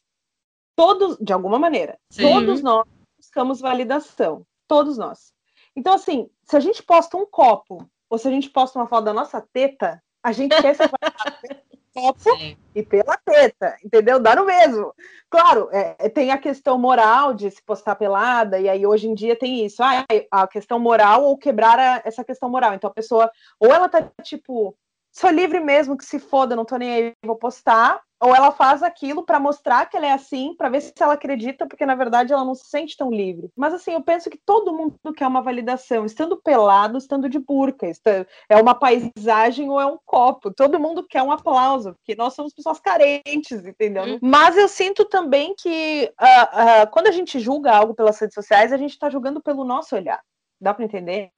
Todos, de alguma maneira. Sim. Todos nós buscamos validação. Todos nós. Então, assim, se a gente posta um copo, ou se a gente posta uma foto da nossa teta, a gente quer essa validação. Copo Sim. e pela teta, entendeu? Dá no mesmo. Claro, é, tem a questão moral de se postar pelada, e aí hoje em dia tem isso, ah, a questão moral ou quebrar a, essa questão moral. Então a pessoa, ou ela tá tipo, sou livre mesmo, que se foda, não tô nem aí, vou postar, ou ela faz aquilo pra mostrar que ela é assim, pra ver se ela acredita, porque na verdade ela não se sente tão livre. Mas assim, eu penso que todo mundo quer uma validação, estando pelado, estando de burca, estando... é uma paisagem ou é um copo, todo mundo quer um aplauso, porque nós somos pessoas carentes, entendeu? Hum. Mas eu sinto também que uh, uh, quando a gente julga algo pelas redes sociais, a gente tá julgando pelo nosso olhar, dá pra entender?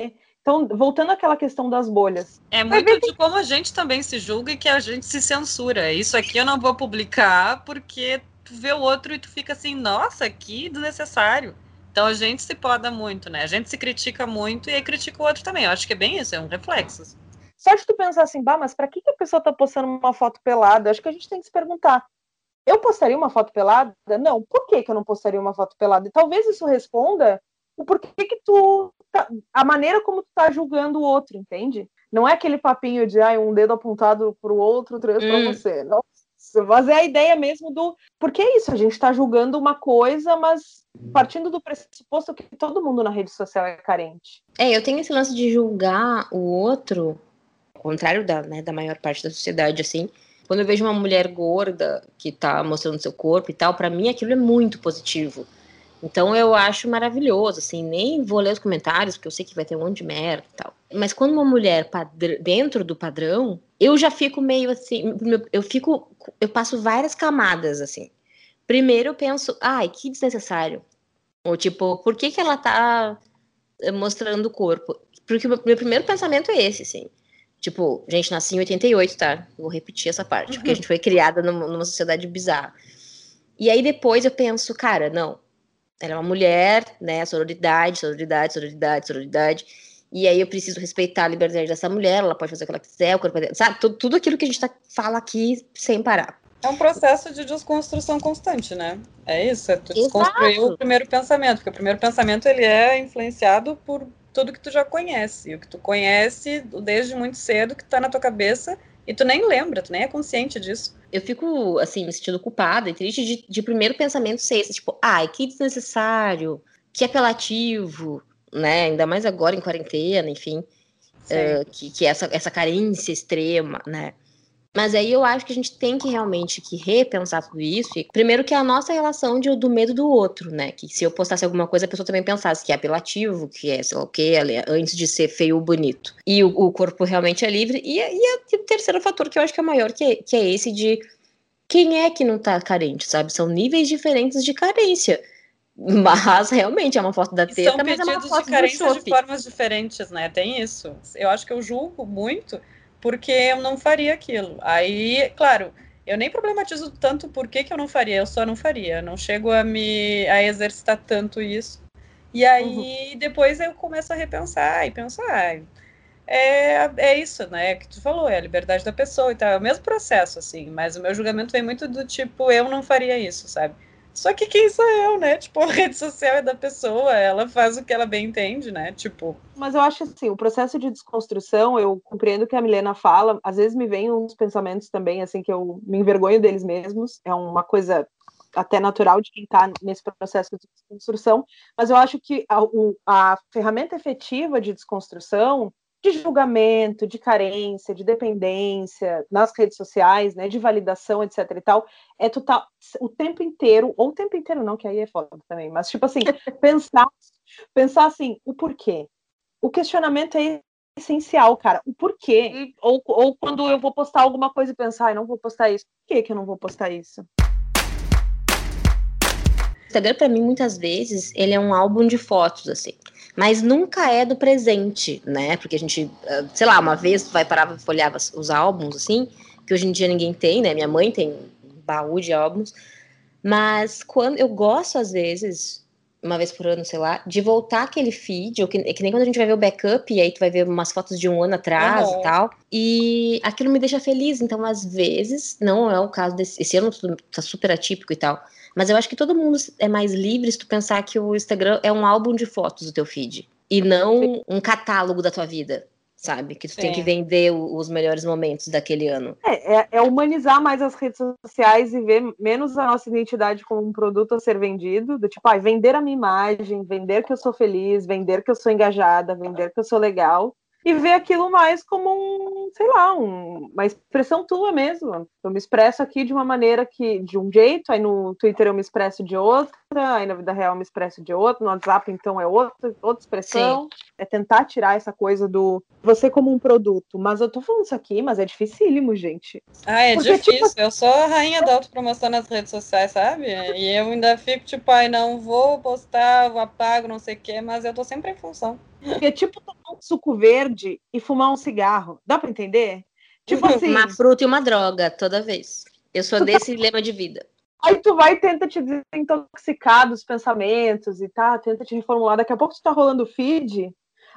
Então, voltando àquela questão das bolhas. É muito de como a gente também se julga e que a gente se censura. Isso aqui eu não vou publicar porque tu vê o outro e tu fica assim, nossa, que desnecessário. Então a gente se poda muito, né? A gente se critica muito e aí critica o outro também. Eu acho que é bem isso, é um reflexo. Só de tu pensar assim, bah, mas pra que a pessoa tá postando uma foto pelada? Acho que a gente tem que se perguntar. Eu postaria uma foto pelada? Não. Por que que eu não postaria uma foto pelada? E talvez isso responda o porquê que tu... a maneira como tu tá julgando o outro, entende? Não é aquele papinho de ah, um dedo apontado pro outro, três hum. pra você. Nossa, mas é a ideia mesmo do... Porque é isso, a gente tá julgando uma coisa, mas partindo do pressuposto que todo mundo na rede social é carente. É, eu tenho esse lance de julgar o outro, ao contrário da, né, da maior parte da sociedade, assim. Quando eu vejo uma mulher gorda que tá mostrando seu corpo e tal, pra mim aquilo é muito positivo. Então eu acho maravilhoso, assim, nem vou ler os comentários, porque eu sei que vai ter um monte de merda e tal. Mas quando uma mulher padr- dentro do padrão, eu já fico meio assim, eu fico, eu passo várias camadas, assim. Primeiro eu penso, ai, que desnecessário. Ou tipo, por que que ela tá mostrando o corpo? Porque o meu primeiro pensamento é esse, assim. Tipo, gente, nasci em oitenta e oito, tá? Vou repetir essa parte, uhum. porque a gente foi criada numa sociedade bizarra. E aí depois eu penso, cara, não. Ela é uma mulher, né, sororidade, sororidade, sororidade, sororidade, e aí eu preciso respeitar a liberdade dessa mulher, ela pode fazer o que ela quiser, o corpo dela, sabe, tudo, tudo aquilo que a gente tá, fala aqui sem parar. É um processo de desconstrução constante, né, é isso, é tu desconstruir Exato. O primeiro pensamento, porque o primeiro pensamento, ele é influenciado por tudo que tu já conhece, e o que tu conhece desde muito cedo, que tá na tua cabeça, e tu nem lembra, tu nem é consciente disso. Eu fico, assim, me sentindo culpada e triste de, de primeiro pensamento ser esse, tipo, ai, que desnecessário, que apelativo, né, ainda mais agora em quarentena, enfim, uh, que, que essa, essa carência extrema, né. Mas aí eu acho que a gente tem que realmente que repensar tudo isso, e primeiro que é a nossa relação de, do medo do outro, né, que se eu postasse alguma coisa a pessoa também pensasse que é apelativo, que é sei lá o que, antes de ser feio ou bonito, e o, o corpo realmente é livre, e, e, e o terceiro fator que eu acho que é maior, que é, que é esse de quem é que não tá carente, sabe, são níveis diferentes de carência. Mas, realmente, é uma foto da teta, mas é uma foto de carência de formas diferentes, né, tem isso. Eu acho que eu julgo muito porque eu não faria aquilo. Aí, claro, eu nem problematizo tanto por que que eu não faria, eu só não faria, eu não chego a me a exercitar tanto isso. E aí, uhum. depois eu começo a repensar e pensar, é, é isso, né, que tu falou, é a liberdade da pessoa e tal, é o mesmo processo, assim, mas o meu julgamento vem muito do tipo, eu não faria isso, sabe? Só que quem sou eu, né? Tipo, a rede social é da pessoa, ela faz o que ela bem entende, né? Tipo... Mas eu acho assim, o processo de desconstrução, eu compreendo o que a Milena fala, às vezes me vem uns pensamentos também, assim, que eu me envergonho deles mesmos, é uma coisa até natural de quem tá nesse processo de desconstrução, mas eu acho que a, o, a ferramenta efetiva de desconstrução, de julgamento, de carência, de dependência, nas redes sociais, né, de validação, etcétera e tal, é tu tá o tempo inteiro, ou o tempo inteiro não, que aí é foda também, mas tipo assim, pensar, pensar assim, o porquê. O questionamento é essencial, cara, o porquê. Ou, ou quando eu vou postar alguma coisa e pensar, eu não vou postar isso, por que que eu não vou postar isso? Instagram, pra mim, muitas vezes, ele é um álbum de fotos, assim. Mas nunca é do presente, né? Porque a gente, sei lá, uma vez vai parar e folhear os álbuns, assim, que hoje em dia ninguém tem, né? Minha mãe tem um baú de álbuns. Mas quando eu gosto, às vezes, uma vez por ano, sei lá, de voltar aquele feed, ou que, que nem quando a gente vai ver o backup, e aí tu vai ver umas fotos de um ano atrás uhum. e tal. E aquilo me deixa feliz. Então, às vezes, não é o caso desse... Esse ano tá super atípico e tal. Mas eu acho que todo mundo é mais livre se tu pensar que o Instagram é um álbum de fotos do teu feed. E não um catálogo da tua vida, sabe? Que tu é. tem que vender os melhores momentos daquele ano. É, é, é humanizar mais as redes sociais e ver menos a nossa identidade como um produto a ser vendido. Do tipo, ah, vender a minha imagem, vender que eu sou feliz, vender que eu sou engajada, vender que eu sou legal. E ver aquilo mais como um, sei lá, um, uma expressão tua mesmo. Eu me expresso aqui de uma maneira que, de um jeito, aí no Twitter eu me expresso de outra, aí na vida real eu me expresso de outra, no WhatsApp então é outra, outra expressão. Sim. É tentar tirar essa coisa do você como um produto. Mas eu tô falando isso aqui, mas é dificílimo, gente. Ah, é Porque, difícil. Tipo... Eu sou a rainha da autopromoção nas redes sociais, sabe? E eu ainda fico tipo, ai, não vou postar, vou apago, não sei o quê, mas eu tô sempre em função. Porque é tipo tomar um suco verde e fumar um cigarro. Dá pra entender? Tipo assim... Uma fruta e uma droga, toda vez. Eu sou desse lema de vida. Aí tu vai e tenta te desintoxicar dos pensamentos e tá, tenta te reformular. Daqui a pouco tu tá rolando o feed,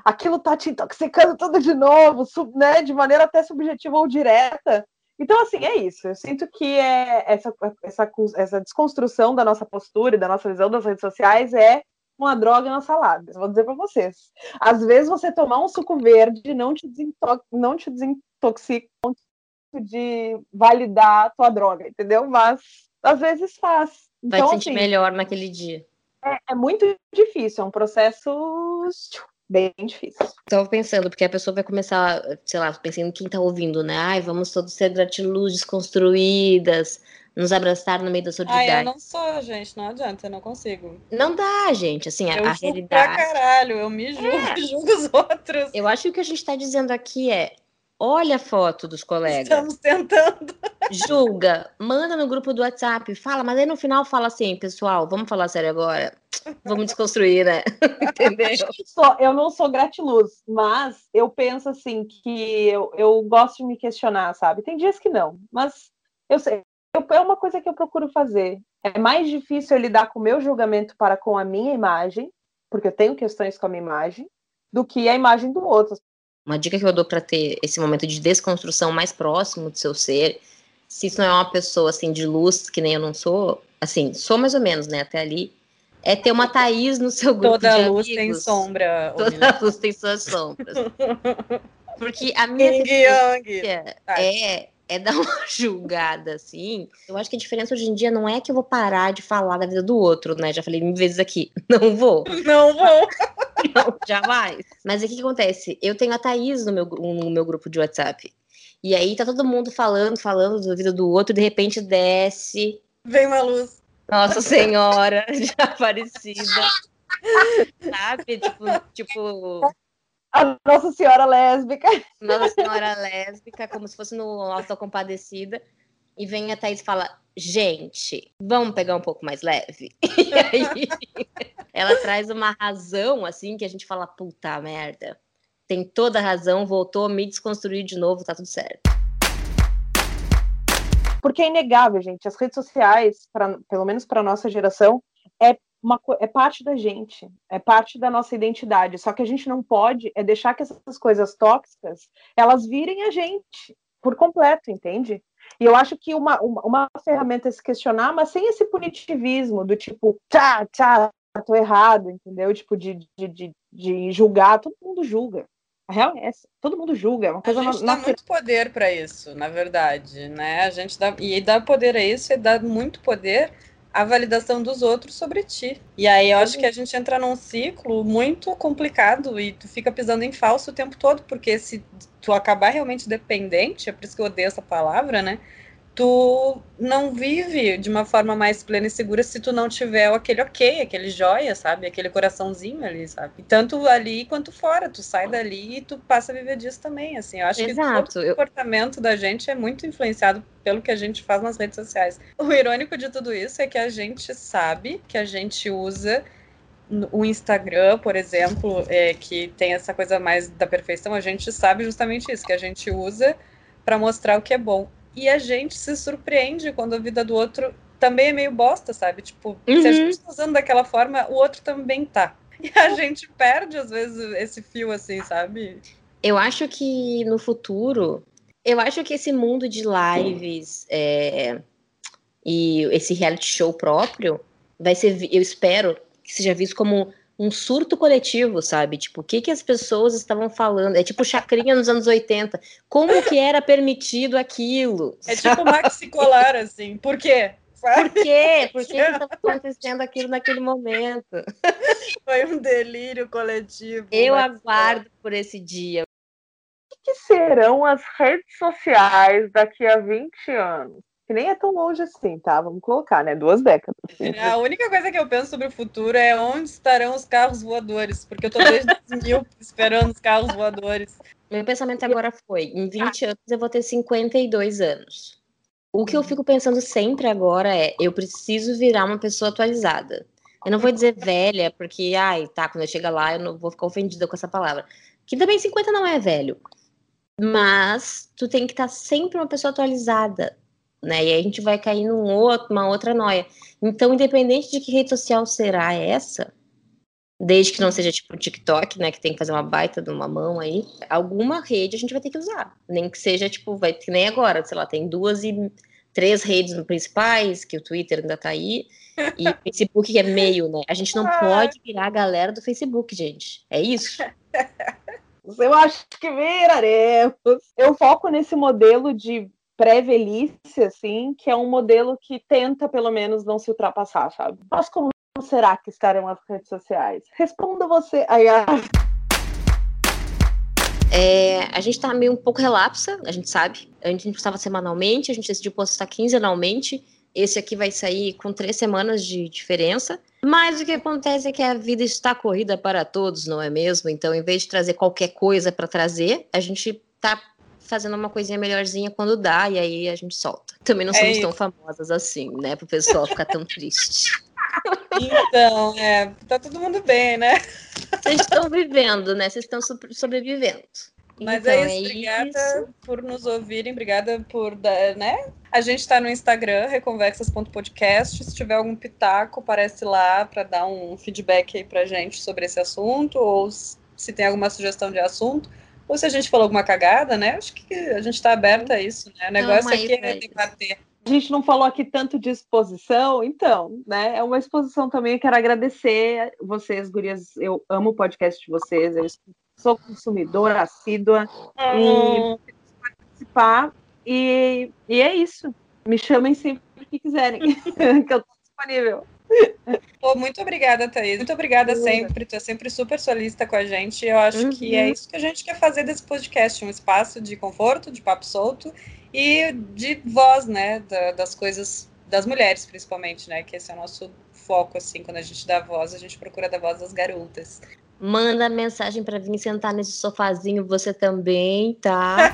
aquilo tá te intoxicando tudo de novo, sub, né, de maneira até subjetiva ou direta. Então, assim, é isso. Eu sinto que é essa, essa, essa desconstrução da nossa postura e da nossa visão das redes sociais é uma droga na salada, vou dizer pra vocês. Às vezes você tomar um suco verde não te, desintox... não te desintoxica de validar a tua droga, entendeu? Mas às vezes faz. Então, vai te sentir assim, melhor naquele dia. É, é muito difícil, é um processo bem difícil. Estava pensando, porque a pessoa vai começar, sei lá, pensando em quem tá ouvindo, né? Ai, vamos todos ser gratiluz, desconstruídas, nos abraçar no meio da solidariedade. Ah, eu não sou, gente, não adianta, eu não consigo. Não dá, gente, assim, eu a realidade... Eu pra caralho, eu me julgo, é. julgo os outros. Eu acho que o que a gente tá dizendo aqui é, olha a foto dos colegas. Estamos tentando. Julga, manda no grupo do WhatsApp, fala, mas aí no final fala assim, pessoal, vamos falar sério agora? Vamos desconstruir, né? Entendeu? Eu não sou gratiluz, mas eu penso assim, que eu, eu gosto de me questionar, sabe? Tem dias que não, mas eu sei. É uma coisa que eu procuro fazer. É mais difícil eu lidar com o meu julgamento para com a minha imagem, porque eu tenho questões com a minha imagem, do que a imagem do outro. Uma dica que eu dou para ter esse momento de desconstrução mais próximo do seu ser, se isso não é uma pessoa assim de luz, que nem eu não sou, assim, sou mais ou menos, né, até ali, é ter uma Thaís no seu grupo de amigos. Toda luz tem sombra. Toda luz tem suas sombras. Porque a minha experiência é... é dar uma julgada, assim. Eu acho que a diferença hoje em dia não é que eu vou parar de falar da vida do outro, né? Já falei mil vezes aqui. Não vou. Não vou. Não, jamais. Mas o que acontece? Eu tenho a Thaís no meu, no meu grupo de WhatsApp. E aí tá todo mundo falando, falando da vida do outro. E de repente desce. Vem uma luz. Nossa Senhora de Aparecida. Sabe? Tipo... tipo... A Nossa Senhora Lésbica. Nossa Senhora Lésbica, como se fosse no Auto da Compadecida. E vem a Thaís e fala, gente, vamos pegar um pouco mais leve? E aí, ela traz uma razão, assim, que a gente fala, puta merda, tem toda a razão, voltou, me desconstruir de novo, tá tudo certo. Porque é inegável, gente, as redes sociais, pra, pelo menos pra nossa geração, é... Uma, é parte da gente, é parte da nossa identidade, só que a gente não pode é deixar que essas coisas tóxicas elas virem a gente por completo, entende? E eu acho que uma, uma, uma ferramenta é se questionar, mas sem esse punitivismo do tipo, tá, tá, tô errado, entendeu? Tipo, de, de, de, de julgar, todo mundo julga. A real é essa, todo mundo julga. É uma coisa a gente na... dá muito poder pra isso, na verdade, né? A gente dá, e dá poder a isso, e dá muito poder a validação dos outros sobre ti. E aí eu acho que a gente entra num ciclo muito complicado e tu fica pisando em falso o tempo todo, porque se tu acabar realmente dependente, é por isso que eu odeio essa palavra, né? tu não vive de uma forma mais plena e segura se tu não tiver aquele ok, aquele joia, sabe? Aquele coraçãozinho ali, sabe? Tanto ali quanto fora. Tu sai dali e tu passa a viver disso também, assim. Eu acho Exato. que o comportamento Eu... da gente é muito influenciado pelo que a gente faz nas redes sociais. O irônico de tudo isso é que a gente sabe que a gente usa... O Instagram, por exemplo, é, que tem essa coisa mais da perfeição, a gente sabe justamente isso, que a gente usa para mostrar o que é bom. E a gente se surpreende quando a vida do outro também é meio bosta, sabe? Tipo, uhum. se a gente está usando daquela forma, o outro também tá. E a gente perde, às vezes, esse fio, assim, sabe? Eu acho que no futuro, eu acho que esse mundo de lives é, e esse reality show próprio vai ser, eu espero... que seja visto como um surto coletivo, sabe? Tipo, o que, que as pessoas estavam falando? É tipo Chacrinha nos anos oitenta. Como que era permitido aquilo? É sabe? Tipo Maxi Colar, assim. Por quê? Sabe? Por quê? Por que estava acontecendo aquilo naquele momento? Foi um delírio coletivo. Eu aguardo por esse dia. O que serão as redes sociais daqui a vinte anos? Que nem é tão longe assim, tá? Vamos colocar, né? Duas décadas. A única coisa que eu penso sobre o futuro é onde estarão os carros voadores, porque eu tô desde dois mil esperando os carros voadores. Meu pensamento agora foi, em vinte anos eu vou ter cinquenta e dois anos. O que eu fico pensando sempre agora é, eu preciso virar uma pessoa atualizada. Eu não vou dizer velha, porque, ai, tá, quando eu chegar lá eu não vou ficar ofendida com essa palavra. Que também cinquenta não é velho. Mas tu tem que estar sempre uma pessoa atualizada. Né? E aí a gente vai cair num outro, uma outra noia. Então, independente de que rede social será essa, desde que não seja tipo o TikTok, né, que tem que fazer uma baita de uma mão aí, alguma rede a gente vai ter que usar. Nem que seja, tipo, vai que nem agora, sei lá, tem duas e três redes principais, que o Twitter ainda tá aí, e o Facebook é meio, né? A gente não pode virar a galera do Facebook, gente. É isso. Eu acho que viraremos. Eu foco nesse modelo de pré-velhice, assim, que é um modelo que tenta, pelo menos, não se ultrapassar, sabe? Mas como será que estarão as redes sociais? Responda você, Ayá. É, a gente tá meio um pouco relapsa, a gente sabe. A gente postava semanalmente, a gente decidiu postar quinzenalmente. Esse aqui vai sair com três semanas de diferença. Mas o que acontece é que a vida está corrida para todos, não é mesmo? Então, em vez de trazer qualquer coisa para trazer, a gente tá fazendo uma coisinha melhorzinha quando dá, e aí a gente solta. Também não é somos isso. tão famosas assim, né? Pro pessoal ficar tão triste. Então, é, tá todo mundo bem, né? Vocês estão vivendo, né? Vocês estão sobrevivendo. Mas então, é isso, é obrigada isso. por nos ouvirem, obrigada por, né? A gente tá no Instagram, reconvexas ponto podcast, se tiver algum pitaco, aparece lá pra dar um feedback aí pra gente sobre esse assunto, ou se tem alguma sugestão de assunto. Ou se a gente falou alguma cagada, né? Acho que a gente tá aberta a isso, né? O negócio aqui é debater. A gente não falou aqui tanto de exposição, então, né? É uma exposição também. Eu quero agradecer vocês, gurias. Eu amo o podcast de vocês. Eu sou consumidora, assídua. Hum. E participar. E, e é isso. Me chamem sempre que quiserem, que eu tô disponível. Pô, muito obrigada, Thaís. Muito obrigada uhum. sempre. Tu é sempre super solista com a gente. Eu acho uhum. que é isso que a gente quer fazer desse podcast. Um espaço de conforto, de papo solto e de voz, né? Da, das coisas, das mulheres, principalmente, né? Que esse é o nosso foco, assim. Quando a gente dá voz, a gente procura dar voz às garotas. Manda mensagem pra vir sentar nesse sofazinho você também, tá?